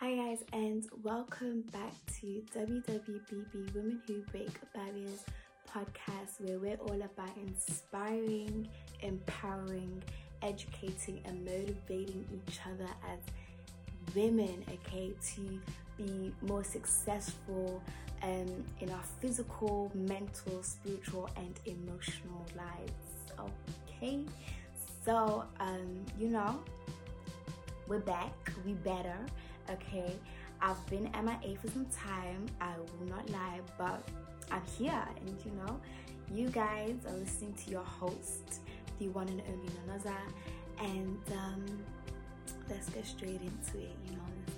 Hi guys, and welcome back to WWBB Women Who Break Barriers Podcast, where we're all about inspiring, empowering, educating and motivating each other as women, okay, to be more successful in our physical, mental, spiritual and emotional lives, okay? So, we're back, we better, okay? I've been MIA for some time, I will not lie, but I'm here and you guys are listening to your host, the one and only Nanaza, and let's get straight into it,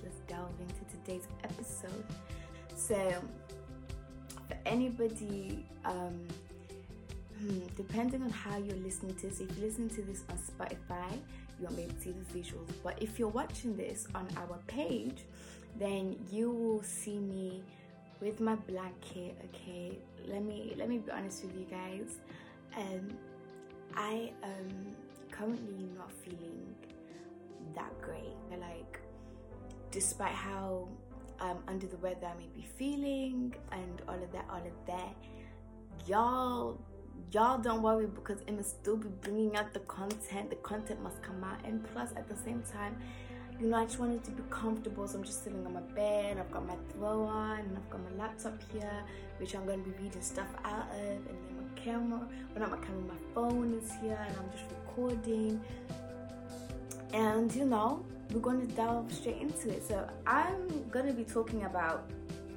let's delve into today's episode. So, for anybody, depending on how you're listening to this, if you're listening to this on Spotify, you won't be able to see the visuals, but if you're watching this on our page, then you will see me with my blanket, okay? Let me be honest with you guys, I am currently not feeling that great. Like, despite how under the weather I may be feeling and all of that, y'all don't worry, because I must still be bringing out the content must come out. And plus, at the same time, I just wanted to be comfortable, so I'm just sitting on my bed. I've got my throw on and I've got my laptop here, which I'm going to be reading stuff out of, and then my phone is here and I'm just recording, and we're going to delve straight into it. So I'm going to be talking about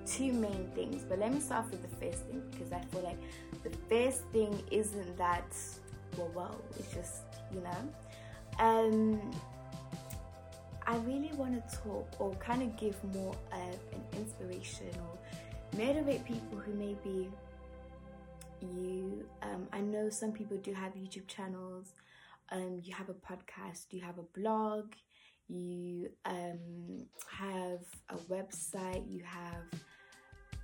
two main things, but let me start with the first thing, because I feel like the first thing isn't that it's just I really want to talk, or kind of give more of an inspiration or motivate people who may be you. I know some people do have YouTube channels, you have a podcast, you have a blog, you have a website, you have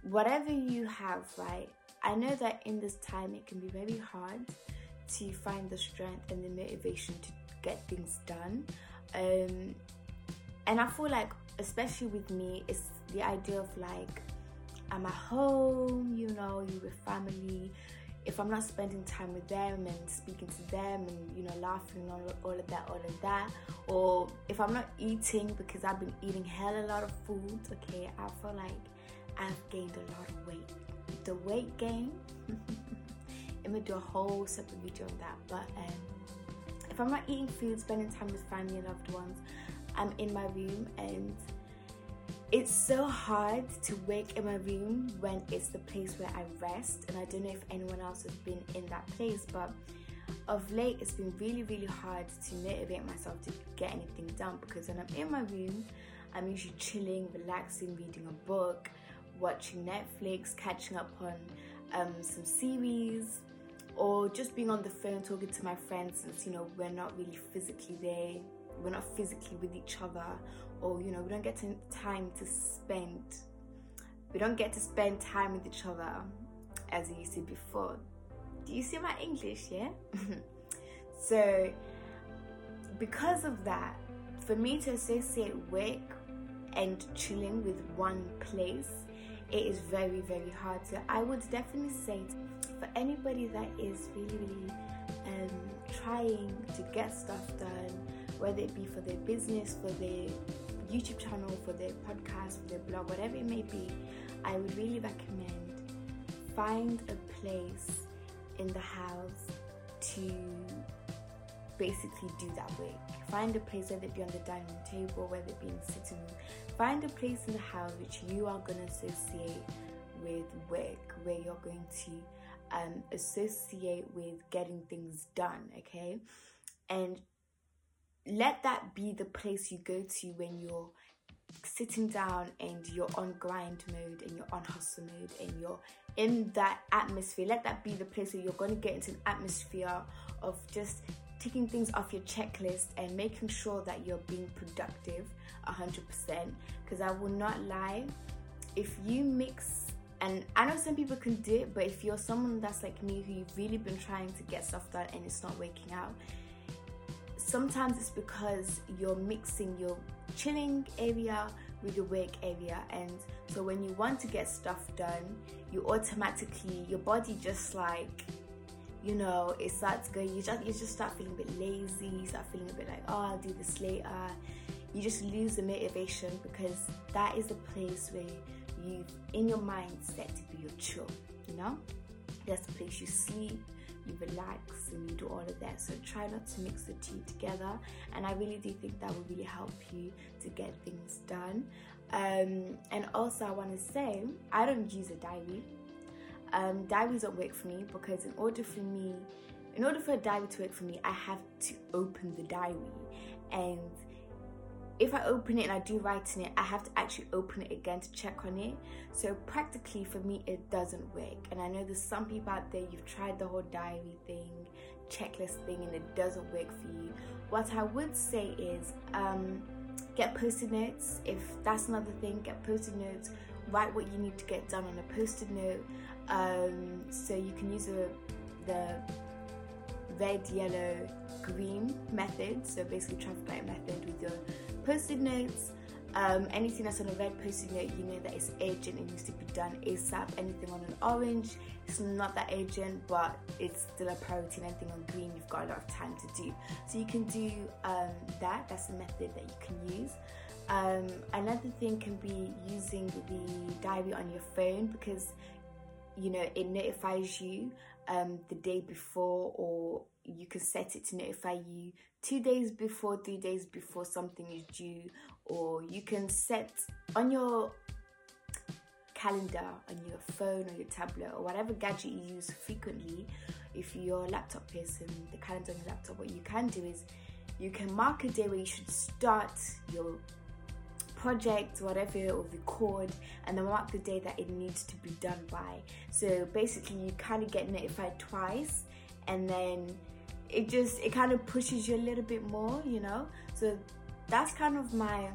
whatever you have, right? I know that in this time it can be very hard to find the strength and the motivation to get things done, and I feel like, especially with me, it's the idea of like, I'm at home, you're with family. If I'm not spending time with them and speaking to them and laughing and all of that, or if I'm not eating, because I've been eating hella lot of food, okay, I feel like I've gained a lot of weight. The weight gain, I'm gonna do a whole separate video on that, but if I'm not eating food, spending time with family and loved ones, I'm in my room, and it's so hard to wake in my room when it's the place where I rest. And I don't know if anyone else has been in that place, but of late it's been really, really hard to motivate myself to get anything done, because when I'm in my room, I'm usually chilling, relaxing, reading a book, watching Netflix, catching up on some series, or just being on the phone talking to my friends, since we're not really physically there. We're not physically with each other, or we don't get time to spend. We don't get to spend time with each other as we used to before. Do you see my English? Yeah. So because of that, for me to associate work and chilling with one place, it is very, very hard. So I would definitely say for anybody that is really, really trying to get stuff done, whether it be for their business, for their YouTube channel, for their podcast, for their blog, whatever it may be, I would really recommend find a place in the house to basically do that work. Find a place, whether it be on the dining room table, whether it be in the sitting room, find a place in the house which you are going to associate with work, where you're going to associate with getting things done, okay? And let that be the place you go to when you're sitting down and you're on grind mode and you're on hustle mode and you're in that atmosphere. Let that be the place where you're going to get into an atmosphere of just taking things off your checklist and making sure that you're being productive 100%. Because I will not lie, if you mix, and I know some people can do it, but if you're someone that's like me, who you've really been trying to get stuff done and it's not working out, sometimes it's because you're mixing your chilling area with your work area. And so when you want to get stuff done, you automatically, your body just like, you know, it starts going, you just start feeling a bit lazy, you start feeling a bit like, oh, I'll do this later. You just lose the motivation, because that is the place where you, in your mind, set to be your chill, you know? That's the place you sleep, you relax, and you do all of that. So try not to mix the two together. And I really do think that will really help you to get things done. And also I want to say, I don't use a diary. Diaries don't work for me, because in order for a diary to work for me, I have to open the diary. And if I open it and I do write in it, I have to actually open it again to check on it. So practically for me, it doesn't work. And I know there's some people out there, you've tried the whole diary thing, checklist thing, and it doesn't work for you. What I would say is get post-it notes. If that's another thing, get post-it notes. Write what you need to get done on a post-it note. So you can use the red, yellow, green method. So basically traffic light method with your post-it notes. Anything that's on a red post-it note, you know that it's urgent and needs to be done ASAP. Anything on an orange, it's not that urgent, but it's still a priority. And anything on green, you've got a lot of time to do. So you can do that. That's the method that you can use. Another thing can be using the diary on your phone, because you know it notifies you the day before, or you can set it to notify you 2 days before, 3 days before something is due, or you can set on your calendar on your phone or your tablet or whatever gadget you use frequently. If you're a laptop person, the calendar on your laptop, what you can do is you can mark a day where you should start your project, whatever, or record, and then mark the day that it needs to be done by. So basically you kind of get notified twice, and then it kind of pushes you a little bit more, you know. So that's kind of my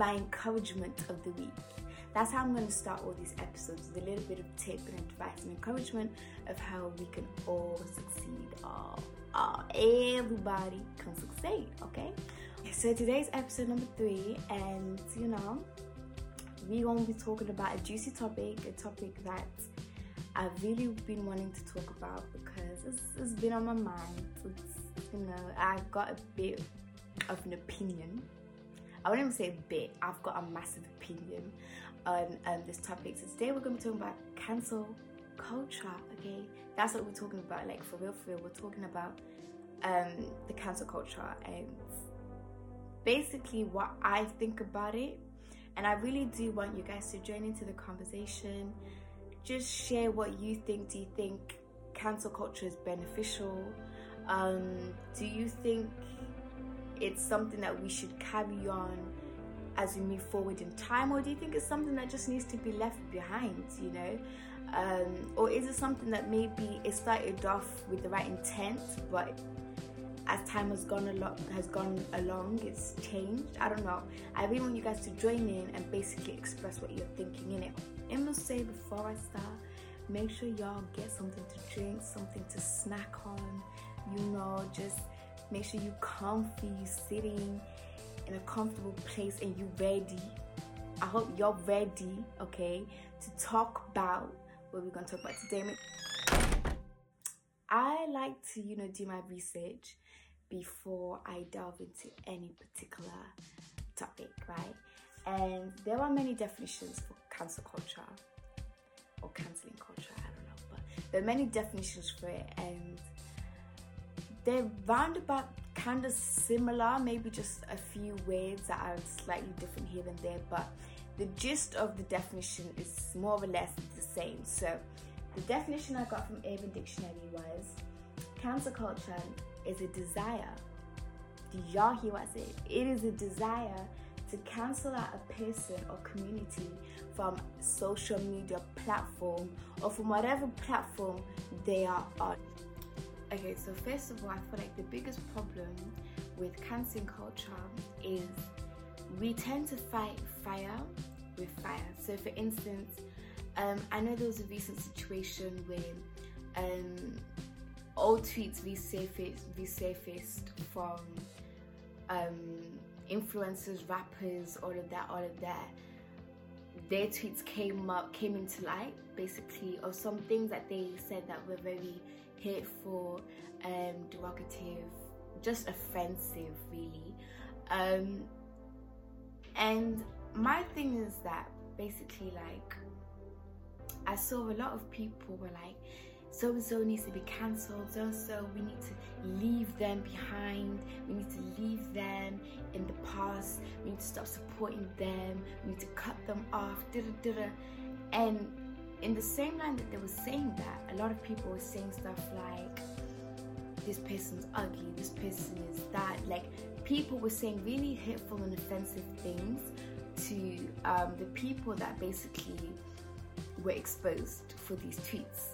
encouragement of the week. That's how I'm going to start all these episodes, with a little bit of tip and advice and encouragement of how we can all succeed. Everybody can succeed, okay? So today's episode number 3, and you know, we're going to be talking about a juicy topic, a topic that I've really been wanting to talk about, because it's been on my mind. It's, you know, I've got a bit of an opinion. I wouldn't even say a bit, I've got a massive opinion on this topic. So today we're going to be talking about cancel culture, okay? That's what we're talking about, like for real, we're talking about the cancel culture, and basically what I think about it. And I really do want you guys to join into the conversation. Just share what you think. Do you think cancel culture is beneficial? Do you think it's something that we should carry on as we move forward in time, or do you think it's something that just needs to be left behind, you know? Or is it something that maybe it started off with the right intent, but as time has gone along, it's changed? I don't know. I really want you guys to join in and basically express what you're thinking in it. I'm gonna say before I start, make sure y'all get something to drink, something to snack on, you know, just make sure you're comfy, you're sitting in a comfortable place and you're ready. I hope you're ready, okay, to talk about what we're gonna talk about today. I like to, you know, do my research before I delve into any particular topic, right? And there are many definitions for cancel culture, or cancelling culture, I don't know, but there are many definitions for it, and they're roundabout kind of similar, maybe just a few words that are slightly different here and there, but the gist of the definition is more or less the same. So the definition I got from Urban Dictionary was, cancel culture is a desire. Do y'all hear what I said? It is a desire to cancel out a person or community from social media platform, or from whatever platform they are on. Okay, so first of all, I feel like the biggest problem with canceling culture is we tend to fight fire with fire. So for instance, I know there was a recent situation where old tweets resurfaced from influencers, rappers, all of that, their tweets came into light, basically, of some things that they said that were very hateful, derogative, just offensive, really. And my thing is that, basically, like, I saw a lot of people were like, so and so needs to be cancelled, so and so, we need to leave them behind, we need to leave them in the past, we need to stop supporting them, we need to cut them off, And in the same line that they were saying that, a lot of people were saying stuff like, this person's ugly, this person is that. Like, people were saying really hateful and offensive things to the people that basically were exposed for these tweets.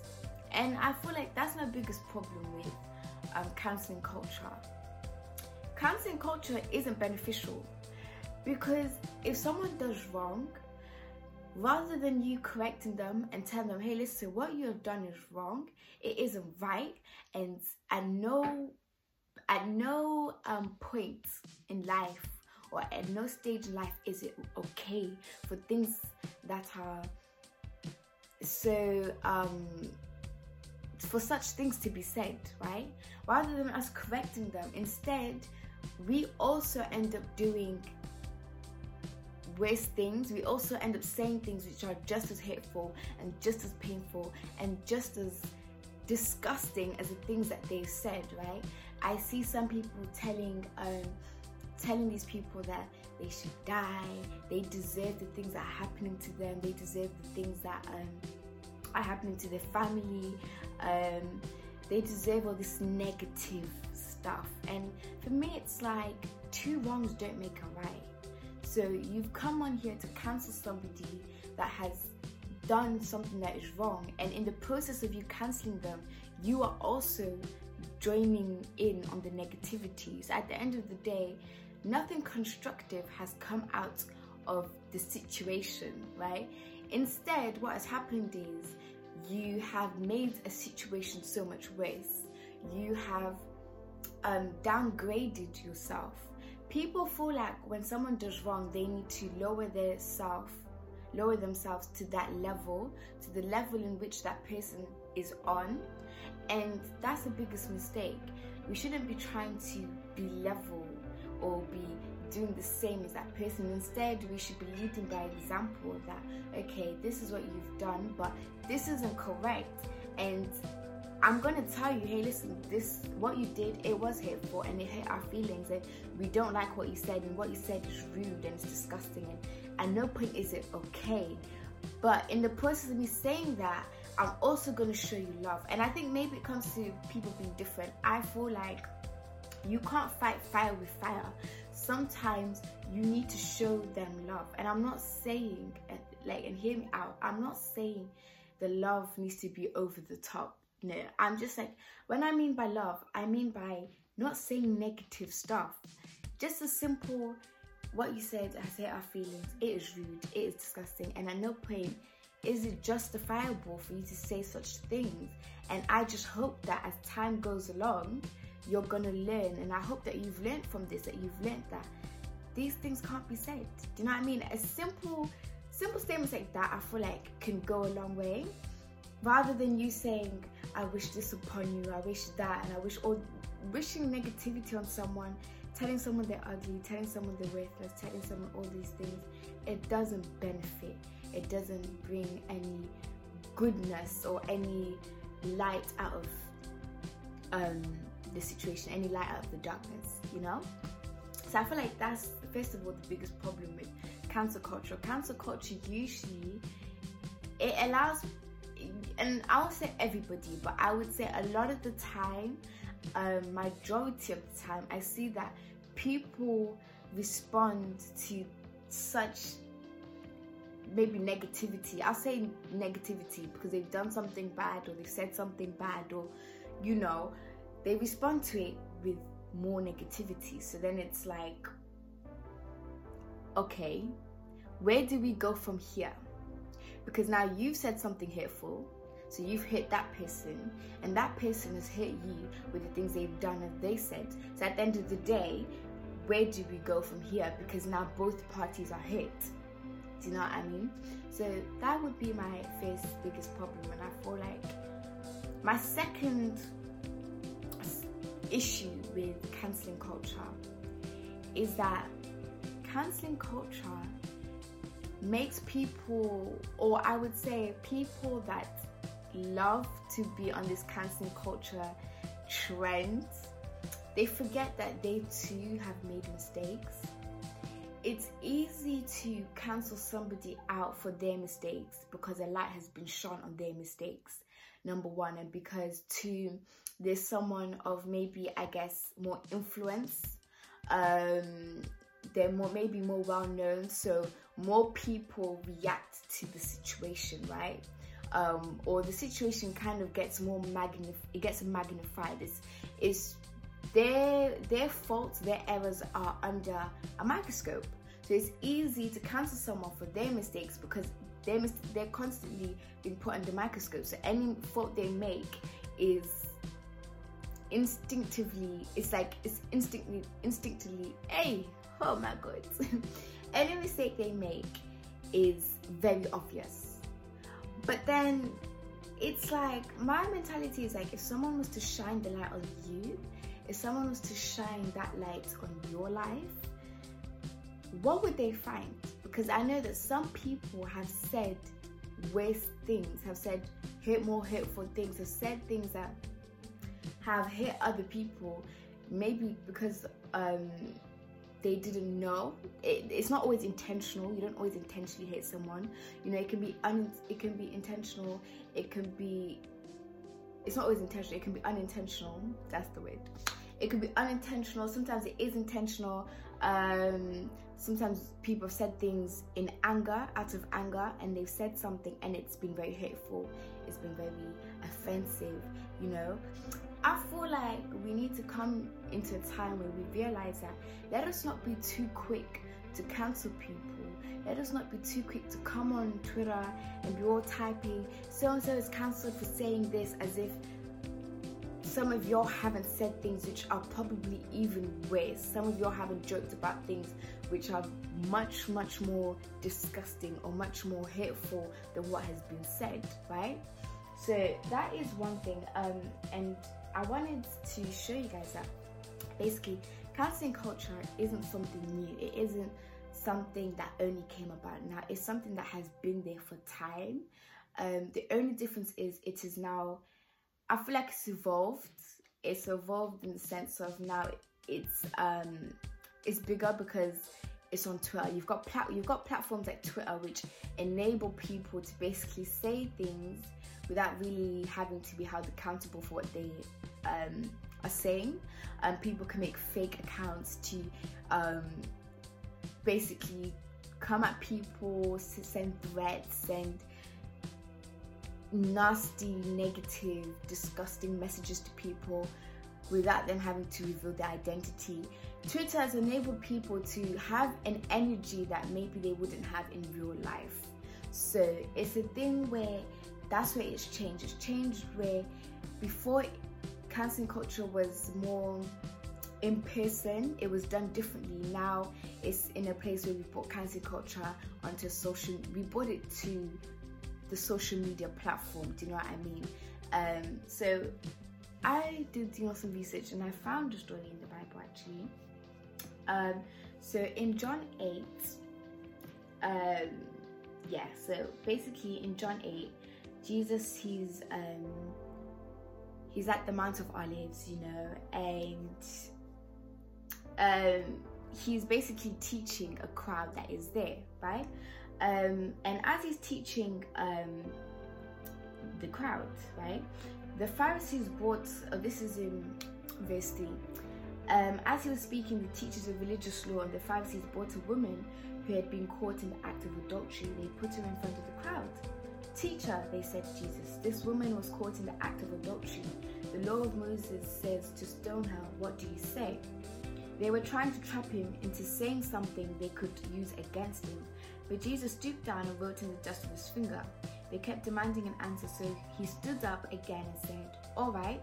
And I feel like that's my biggest problem with cancelling culture. Cancelling culture isn't beneficial, because if someone does wrong, rather than you correcting them and telling them, hey, listen, what you have done is wrong, it isn't right, and at no point in life or at no stage in life is it okay for things that are so... for such things to be said, right? Rather than us correcting them, instead we also end up doing worse things. We also end up saying things which are just as hateful and just as painful and just as disgusting as the things that they said, right? I see some people telling these people that they should die, they deserve the things that are happening to them, they deserve the things that are happening to their family, they deserve all this negative stuff. And for me, it's like, two wrongs don't make a right. So you've come on here to cancel somebody that has done something that is wrong, and in the process of you cancelling them, you are also joining in on the negativities. At the end of the day, nothing constructive has come out of the situation, right? Instead, what has happened is you have made a situation so much worse. You have downgraded yourself. People feel like when someone does wrong, they need to lower themselves to that level, to the level in which that person is on. And that's the biggest mistake. We shouldn't be trying to be level or be doing the same as that person. Instead, we should be leading by example that, okay, this is what you've done, but this isn't correct, and I'm gonna tell you, hey, listen, this, what you did, it was hateful and it hurt our feelings, and we don't like what you said, and what you said is rude and it's disgusting, and at no point is it okay. But in the process of me saying that, I'm also gonna show you love. And I think maybe it comes to people being different. I feel like you can't fight fire with fire. Sometimes you need to show them love. And I'm not saying, like, and hear me out, I'm not saying the love needs to be over the top. No, I'm just like, when I mean by love, I mean by not saying negative stuff. Just a simple, what you said has hurt our feelings, it is rude, it is disgusting, and at no point is it justifiable for you to say such things. And I just hope that as time goes along, you're gonna learn, and I hope that you've learned from this, that you've learned that these things can't be said. Do you know what I mean? A simple statements like that, I feel like, can go a long way, rather than you saying, I wish this upon you, I wish that, and I wish, or wishing negativity on someone, telling someone they're ugly, telling someone they're worthless, telling someone all these things. It doesn't benefit, it doesn't bring any goodness or any light out of the situation, any light out of the darkness, you know? So I feel like that's, first of all, the biggest problem with cancel culture. Cancel culture usually, it allows, and I won't say everybody, but I would say a lot of the time, majority of the time, I see that people respond to such maybe negativity. I'll say negativity because they've done something bad, or they've said something bad, or, you know, they respond to it with more negativity. So then it's like, okay, where do we go from here? Because now you've said something hateful, so you've hurt that person, and that person has hurt you with the things they've done and they said. So at the end of the day, where do we go from here? Because now both parties are hit. Do you know what I mean? So that would be my first biggest problem. And I feel like my second issue with cancelling culture is that cancelling culture makes people, or I would say people that love to be on this cancelling culture trend, they forget that they too have made mistakes. It's easy to cancel somebody out for their mistakes because a light has been shone on their mistakes, number one, and because two, there's someone of maybe, I guess, more influence. They're more well known, so more people react to the situation, right? Or the situation kind of gets more magnified. It's their faults, their errors are under a microscope. So it's easy to cancel someone for their mistakes because they're constantly being put under microscope. So any fault they make is instinctively. Oh my God. Any mistake they make is very obvious. But then it's like, my mentality is like, if someone was to shine the light on you, if someone was to shine that light on your life, what would they find? Because I know that some people have said worse things, have said more hurtful things, have said things that have hurt other people, maybe because they didn't know. It's not always intentional. You don't always intentionally hate someone. You know, it can be intentional. It's not always intentional. It can be unintentional. That's the word. It can be unintentional. Sometimes it is intentional. Sometimes people have said things in anger, out of anger, and they've said something and it's been very hateful. It's been very offensive, you know. I feel like we need to come into a time where we realize that let us not be too quick to cancel people. Let us not be too quick to come on Twitter and be all typing, so-and-so is cancelled for saying this, as if some of y'all haven't said things which are probably even worse. Some of y'all haven't joked about things which are much, much more disgusting or much more hateful than what has been said, right? So that is one thing, and I wanted to show you guys that basically cancelling culture isn't something new. It isn't something that only came about now. It's something that has been there for time. The only difference is it is now, I feel like it's evolved. It's evolved in the sense of now it's bigger because it's on Twitter. You've got platforms like Twitter which enable people to basically say things without really having to be held accountable for what they are saying. People can make fake accounts to basically come at people, send threats, send nasty, negative, disgusting messages to people without them having to reveal their identity. Twitter has enabled people to have an energy that maybe they wouldn't have in real life. So it's a thing where that's where it's changed. It's changed where before cancelling culture was more in person, it was done differently. Now it's in a place where we brought cancelling culture onto social, we brought it to the social media platform, do you know what I mean? So I did some research and I found a story in the Bible actually. So in John 8, so basically in John 8, Jesus, he's at the Mount of Olives, you know, and he's basically teaching a crowd that is there, right? And as he's teaching the crowd, right, the Pharisees brought, this is in verse 3, as he was speaking, the teachers of religious law and the Pharisees brought a woman who had been caught in the act of adultery. They put her in front of the crowd. Teacher, they said to Jesus, this woman was caught in the act of adultery. The law of Moses says to stone her. What do you say? They were trying to trap him into saying something they could use against him. But Jesus stooped down and wrote in the dust with his finger. They kept demanding an answer, so he stood up again and said, all right,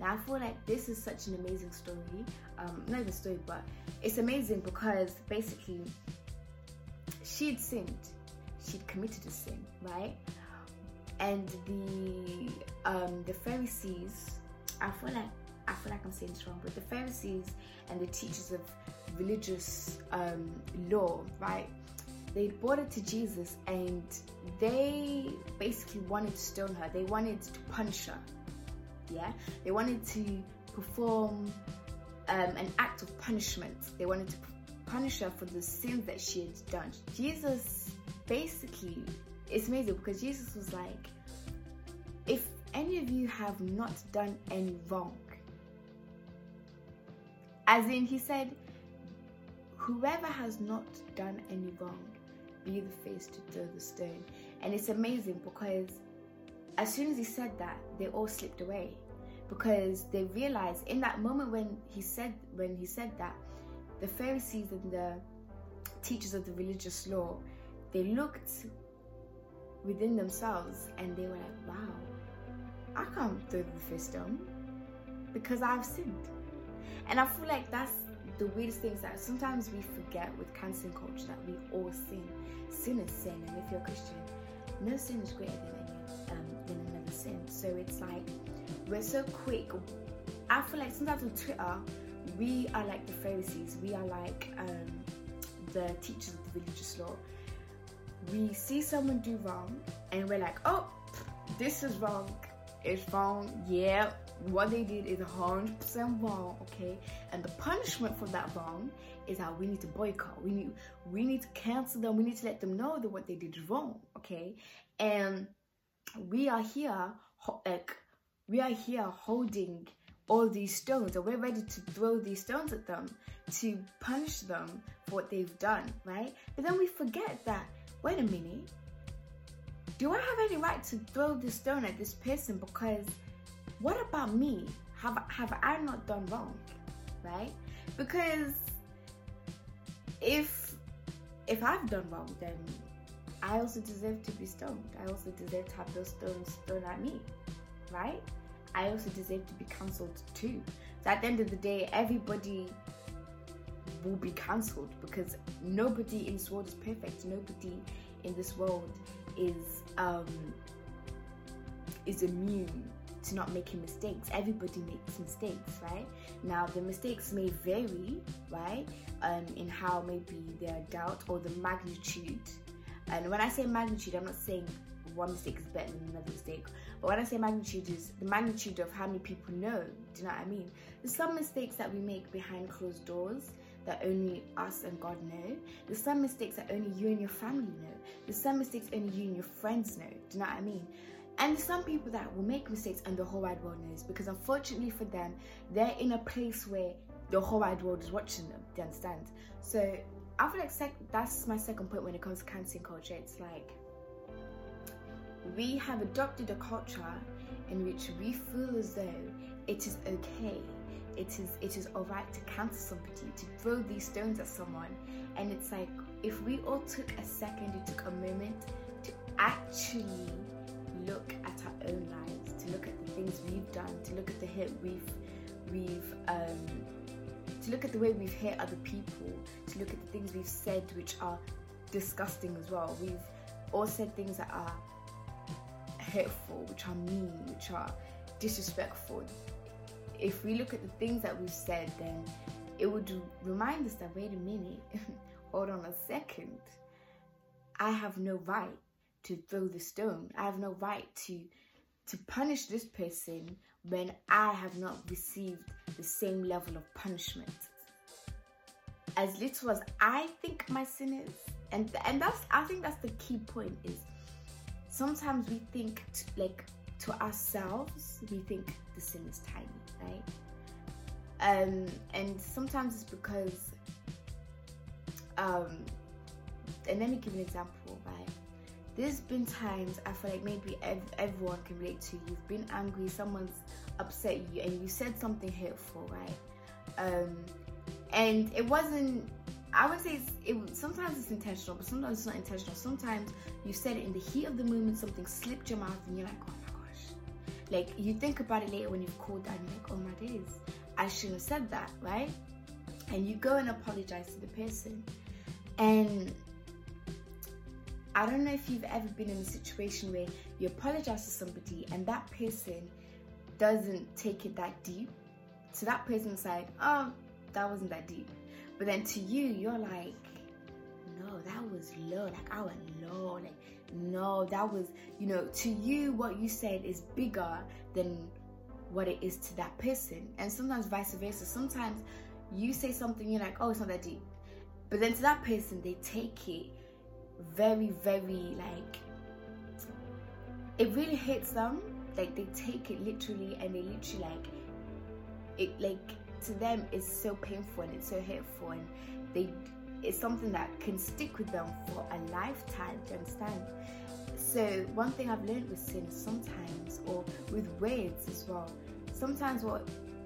Now I feel like this is such an amazing story. Not even a story, but it's amazing because basically she'd sinned. She'd committed a sin, right? And the Pharisees, I feel like I'm saying this wrong, but the Pharisees and the teachers of religious law, right? They brought it to Jesus and they basically wanted to stone her. They wanted to punch her, yeah? They wanted to perform an act of punishment. They wanted to punish her for the sins that she had done. Jesus basically, it's amazing because Jesus was like, if any of you have not done any wrong, as in he said, whoever has not done any wrong, be the first to throw the stone. And it's amazing because as soon as he said that, they all slipped away because they realized in that moment when he said that, the Pharisees and the teachers of the religious law, they looked within themselves and they were like, "Wow, I can't throw the first stone because I've sinned." And I feel like that's the weirdest things that sometimes we forget with cancel culture, that we all sin. Sin is sin, and if you're a Christian, no sin is greater than another sin. So it's like we're so quick. I feel like sometimes on Twitter, we are like the Pharisees. We are like the teachers of the religious law. We see someone do wrong, and we're like, "Oh, this is wrong. It's wrong. Yeah. What they did is 100% wrong, okay? And the punishment for that wrong is how we need to boycott. We need to cancel them. We need to let them know that what they did is wrong, okay?" And we are here holding all these stones, and we're ready to throw these stones at them to punish them for what they've done, right? But then we forget that, wait a minute, do I have any right to throw this stone at this person? Because what about me? Have I not done wrong, right? Because if I've done wrong, then I also deserve to be stoned. I also deserve to have those stones thrown at me, right? I also deserve to be cancelled too. So at the end of the day, everybody will be cancelled because nobody in this world is perfect. Nobody in this world is immune to not making mistakes. Everybody makes mistakes, right? Now the mistakes may vary, right, in how maybe they're dealt or the magnitude. And when I say magnitude, I'm not saying one mistake is better than another mistake, but when I say magnitude is the magnitude of how many people know. Do you know what I mean? There's some mistakes that we make behind closed doors that only us and God know. There's some mistakes that only you and your family know. There's some mistakes only you and your friends know. Do you know what I mean? And there's some people that will make mistakes and the whole wide world knows, because unfortunately for them, they're in a place where the whole wide world is watching them. Do you understand? So I feel like that's my second point when it comes to cancel culture. It's like we have adopted a culture in which we feel as though it is okay, it is alright to cancel somebody, to throw these stones at someone. And it's like if we all took a second, we took a moment to actually look at our own lives, to look at the things we've done, to look at the hurt we've to look at the way we've hurt other people, to look at the things we've said which are disgusting as well. We've all said things that are hurtful, which are mean, which are disrespectful. If we look at the things that we've said, then it would remind us that, wait a minute, hold on a second, I have no right to throw the stone. I have no right to punish this person when I have not received the same level of punishment. As little as I think my sin is, and that's, I think that's the key point, is sometimes we think to ourselves, we think the sin is tiny, right? And sometimes it's because And let me give an example, right? There's been times I feel like maybe everyone can relate to. You've been angry, someone's upset you, and you said something hurtful, right? And it wasn't, I would say sometimes it's intentional, but sometimes it's not intentional. Sometimes you said it in the heat of the moment, something slipped your mouth, and you're like, oh my gosh. Like, you think about it later when you've cooled down, you're like, oh my days, I shouldn't have said that, right? And you go and apologize to the person. And I don't know if you've ever been in a situation where you apologize to somebody and that person doesn't take it that deep. So that person's like, oh, that wasn't that deep. But then to you, you're like, no, that was low. Like, I went low. Like, no, that was, to you, what you said is bigger than what it is to that person. And sometimes vice versa. Sometimes you say something, you're like, oh, it's not that deep. But then to that person, they take it very, very, like, it really hits them. Like, they take it literally, and they literally, like, it, like, to them it's so painful and it's so hurtful, and it's something that can stick with them for a lifetime. Do you understand? So one thing I've learned with sin sometimes, or with words as well, sometimes when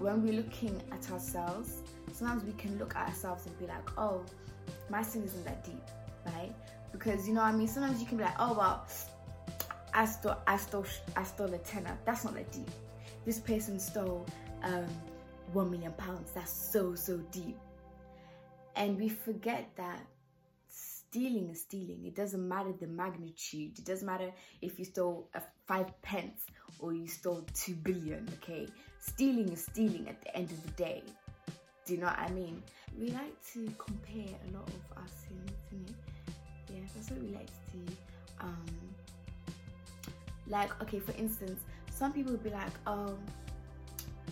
we're looking at ourselves, sometimes we can look at ourselves and be like, oh, my sin isn't that deep, right? Because, you know what I mean? Sometimes you can be like, oh, well, I stole a tenner. That's not that deep. This person stole £1 million. That's so, so deep. And we forget that stealing is stealing. It doesn't matter the magnitude. It doesn't matter if you stole 5 pence or you stole 2 billion, okay? Stealing is stealing at the end of the day. Do you know what I mean? We like to compare a lot of our sins, innit? Yeah, that's what we like to do. Like, okay, for instance, some people would be like, oh,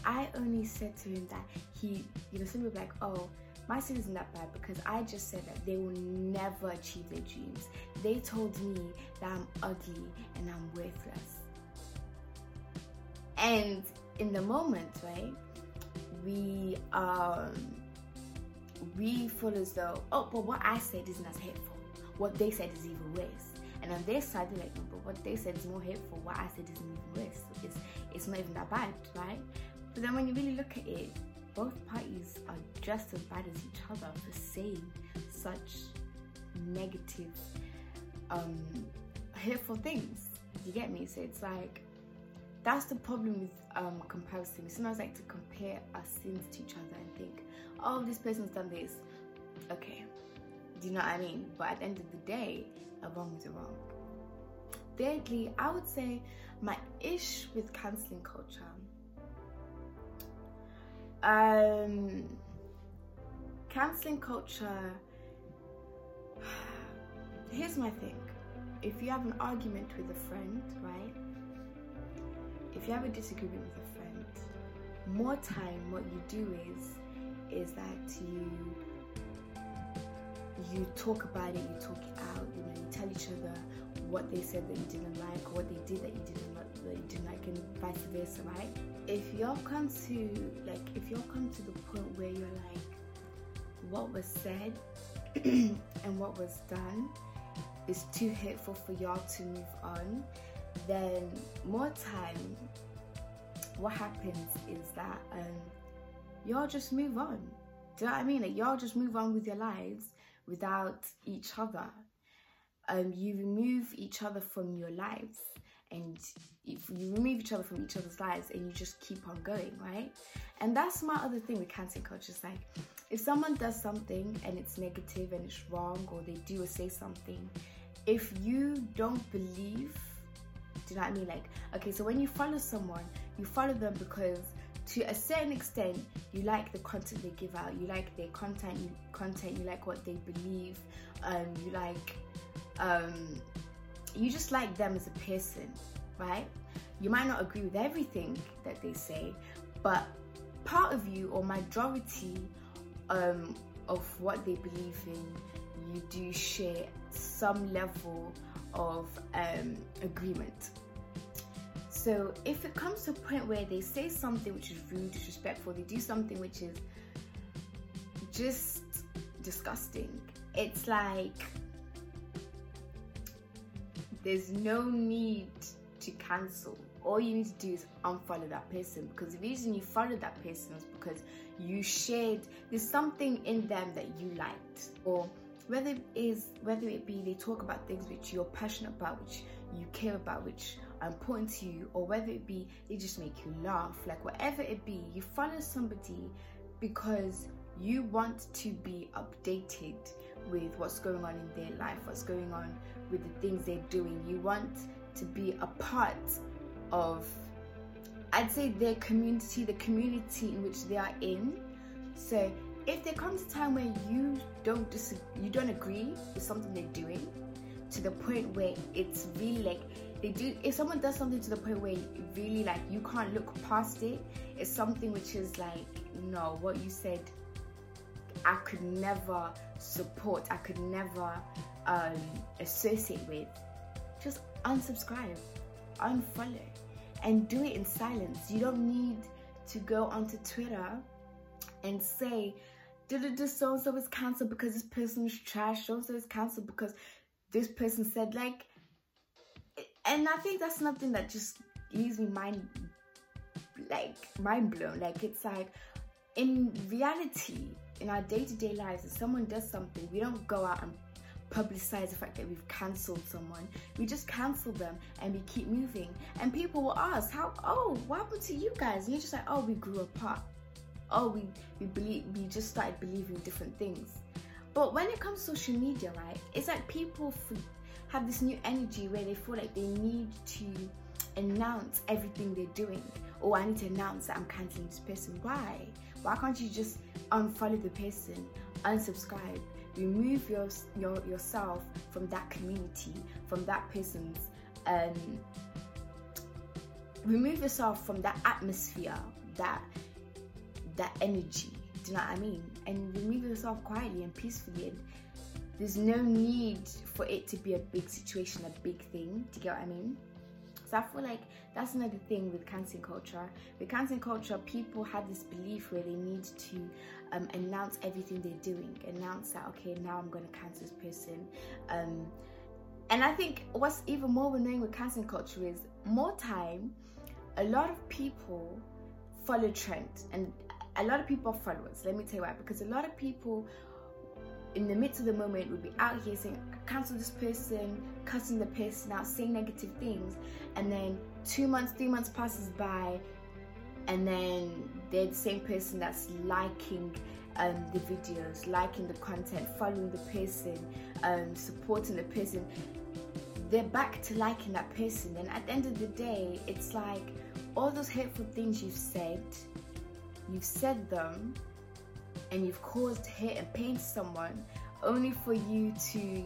I only said to him that he, some people would be like, oh, my sin isn't that bad because I just said that they will never achieve their dreams. They told me that I'm ugly and I'm worthless. And in the moment, right? We feel as though, oh, but what I said isn't as hateful. What they said is even worse. And on their side, they're like, no, but what they said is more hateful. What I said isn't even worse. It's not even that bad, right? But then when you really look at it, both parties are just as bad as each other for saying such negative, hateful things. You get me? So it's like, that's the problem with comparison. We sometimes like to compare our sins to each other and think, oh, this person's done this, okay. Do you know what I mean? But at the end of the day, a wrong is a wrong. Thirdly, I would say my ish with cancelling culture. Cancelling culture, here's my thing. If you have an argument with a friend, right? If you have a disagreement with a friend, more time what you do is that you talk about it, you talk it out, you tell each other what they said that you didn't like, or what they did that you didn't like, and vice versa, right? If y'all come to the point where you're like, what was said and what was done is too hurtful for y'all to move on, then more time what happens is that y'all just move on. Do you know what I mean? Like, y'all just move on with your lives without each other. You remove each other from your lives, and if you remove each other from each other's lives, and you just keep on going, right? And that's my other thing with cancel culture. It's like, if someone does something and it's negative and it's wrong, or they do or say something, if you don't believe, do you know what I mean? Like, okay, so when you follow someone, you follow them because to a certain extent, you like the content they give out, you like their content, you like what they believe, you like, you just like them as a person, right? You might not agree with everything that they say, but part of you, or majority of what they believe in, you do share some level of agreement. So if it comes to a point where they say something which is rude, disrespectful, they do something which is just disgusting. It's like there's no need to cancel. All you need to do is unfollow that person, because the reason you follow that person is because you shared, there's something in them that you liked, or whether it be they talk about things which you're passionate about, which you care about, which are important to you, or whether it be they just make you laugh. Like, whatever it be, you follow somebody because you want to be updated with what's going on in their life, what's going on with the things they're doing. You want to be a part of, I'd say, their community, the community in which they are in. So if there comes a time where you don't agree with something they're doing, to the point where it's really like if someone does something to the point where really like you can't look past it, it's something which is like, no, what you said, I could never support, I could never associate with. Just unsubscribe, unfollow, and do it in silence. You don't need to go onto Twitter and say, so-and-so is cancelled because this person is trash, so-and-so is cancelled because this person said, like. And I think that's something that just leaves me mind blown. Like, it's like, in reality, in our day-to-day lives, if someone does something, we don't go out and publicize the fact that we've cancelled someone. We just cancel them and we keep moving. And people will ask, what happened to you guys? And you're just like, oh, we grew apart. Oh, we just started believing different things. But when it comes to social media, right, it's like people have this new energy where they feel like they need to announce everything they're doing. Oh, I need to announce that I'm cancelling this person. Why can't you just unfollow the person, unsubscribe, remove yourself from that community, from that person's, remove yourself from that atmosphere, that energy, do you know what I mean? And remove yourself quietly and peacefully, and there's no need for it to be a big situation, a big thing, do you get what I mean? So I feel like that's another thing with cancel culture. With cancel culture, people have this belief where they need to announce everything they're doing, announce that, okay, now I'm going to cancel this person. And I think what's even more annoying with cancel culture is more time, a lot of people follow trend, and a lot of people are followers. Let me tell you why. Because a lot of people in the midst of the moment would be out here saying, cancel this person, cussing the person out, saying negative things, and then 2 months, 3 months passes by, and then they're the same person that's liking the videos, liking the content, following the person, supporting the person. They're back to liking that person. And at the end of the day, it's like all those hateful things you've said them, and you've caused hurt and pain to someone, only for you to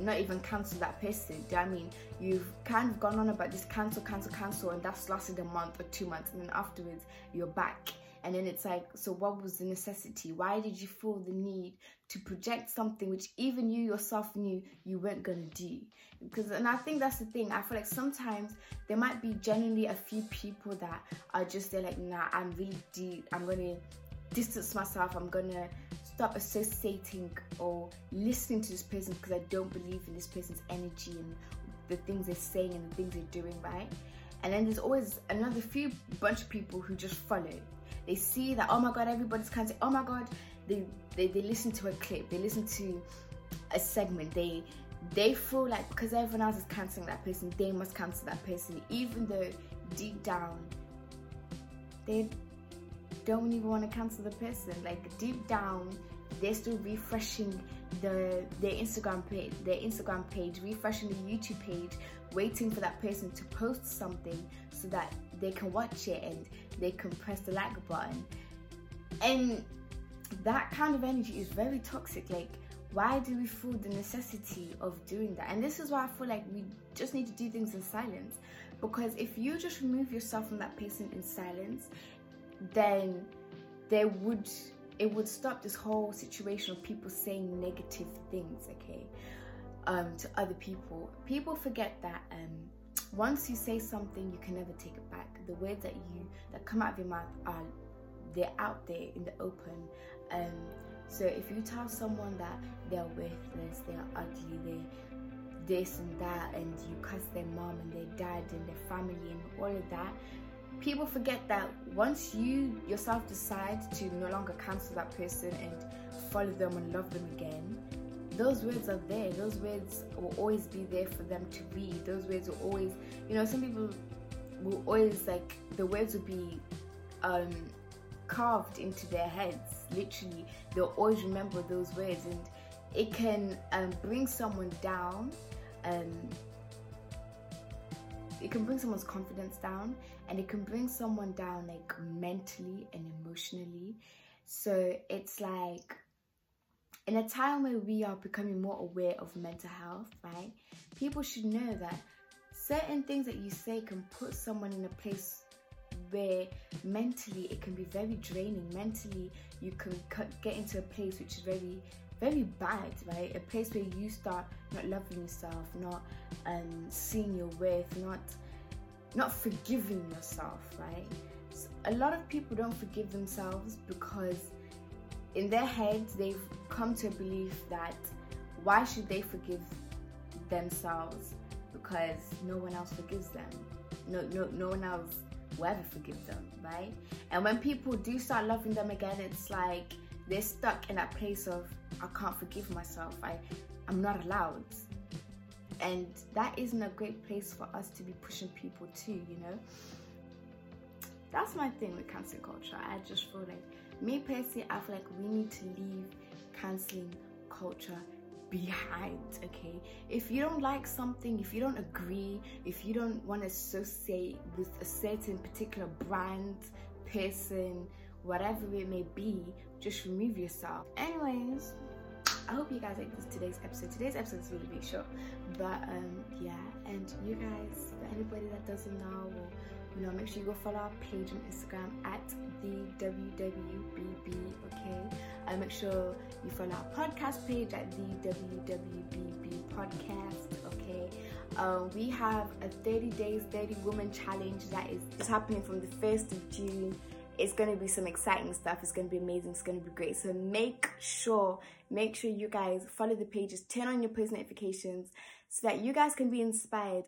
not even cancel that person. Do you know what I mean? You've kind of gone on about this cancel, and that's lasted a month or 2 months, and then afterwards you're back. And then it's like, so what was the necessity? Why did you feel the need to project something which even you yourself knew you weren't going to do? And I think that's the thing. I feel like sometimes there might be genuinely a few people that are just there like, nah, I'm really deep. I'm going to distance myself. I'm going to stop associating or listening to this person because I don't believe in this person's energy and the things they're saying and the things they're doing, right? And then there's always another bunch of people who just follow. They see that, oh my god, everybody's cancelling. Oh my god, they listen to a clip, they listen to a segment, they feel like because everyone else is cancelling that person, they must cancel that person, even though deep down they don't even want to cancel the person. Like, deep down they're still refreshing their Instagram page, refreshing the YouTube page, waiting for that person to post something so that they can watch it and they can press the like button. And that kind of energy is very toxic. Like, why do we feel the necessity of doing that? And this is why I feel like we just need to do things in silence, because if you just remove yourself from that person in silence, then it would stop this whole situation of people saying negative things, okay, to other people. People forget that once you say something, you can never take it back. The words that come out of your mouth, they're out there in the open. So if you tell someone that they're worthless, they're ugly, they're this and that, and you cuss their mom and their dad and their family and all of that, people forget that once you yourself decide to no longer cancel that person and follow them and love them again, those words are there. Those words will always be there for them to read. Those words will always, you know, some people will always, like, the words will be carved into their heads, literally. They'll always remember those words, and it can bring someone down. It can bring someone's confidence down, and it can bring someone down, like, mentally and emotionally. So it's like, in a time where we are becoming more aware of mental health, right, people should know that certain things that you say can put someone in a place where mentally it can be very draining. Mentally, you can get into a place which is very, very bad, right? A place where you start not loving yourself, not seeing your worth, not forgiving yourself, right? So a lot of people don't forgive themselves because in their heads they've come to a belief that why should they forgive themselves, because no one else forgives them, no one else will ever forgive them, right? And when people do start loving them again, it's like they're stuck in that place of, I can't forgive myself, I'm not allowed. And that isn't a great place for us to be pushing people to, you know. That's my thing with cancel culture. I just feel like, me personally, I feel like we need to leave canceling culture behind, okay? If you don't like something, if you don't agree, if you don't want to associate with a certain particular brand, person, whatever it may be, just remove yourself. Anyways, I hope you guys like today's episode. Today's episode is really, really short, but yeah. And you guys, for anybody that doesn't know, or, you know, make sure you go follow our page on Instagram at the WWBB, okay? And make sure you follow our podcast page at the WWBB podcast, okay? We have a 30 days, 30 women challenge that is happening from the 1st of June. It's going to be some exciting stuff. It's going to be amazing. It's going to be great. So make sure you guys follow the pages, turn on your post notifications so that you guys can be inspired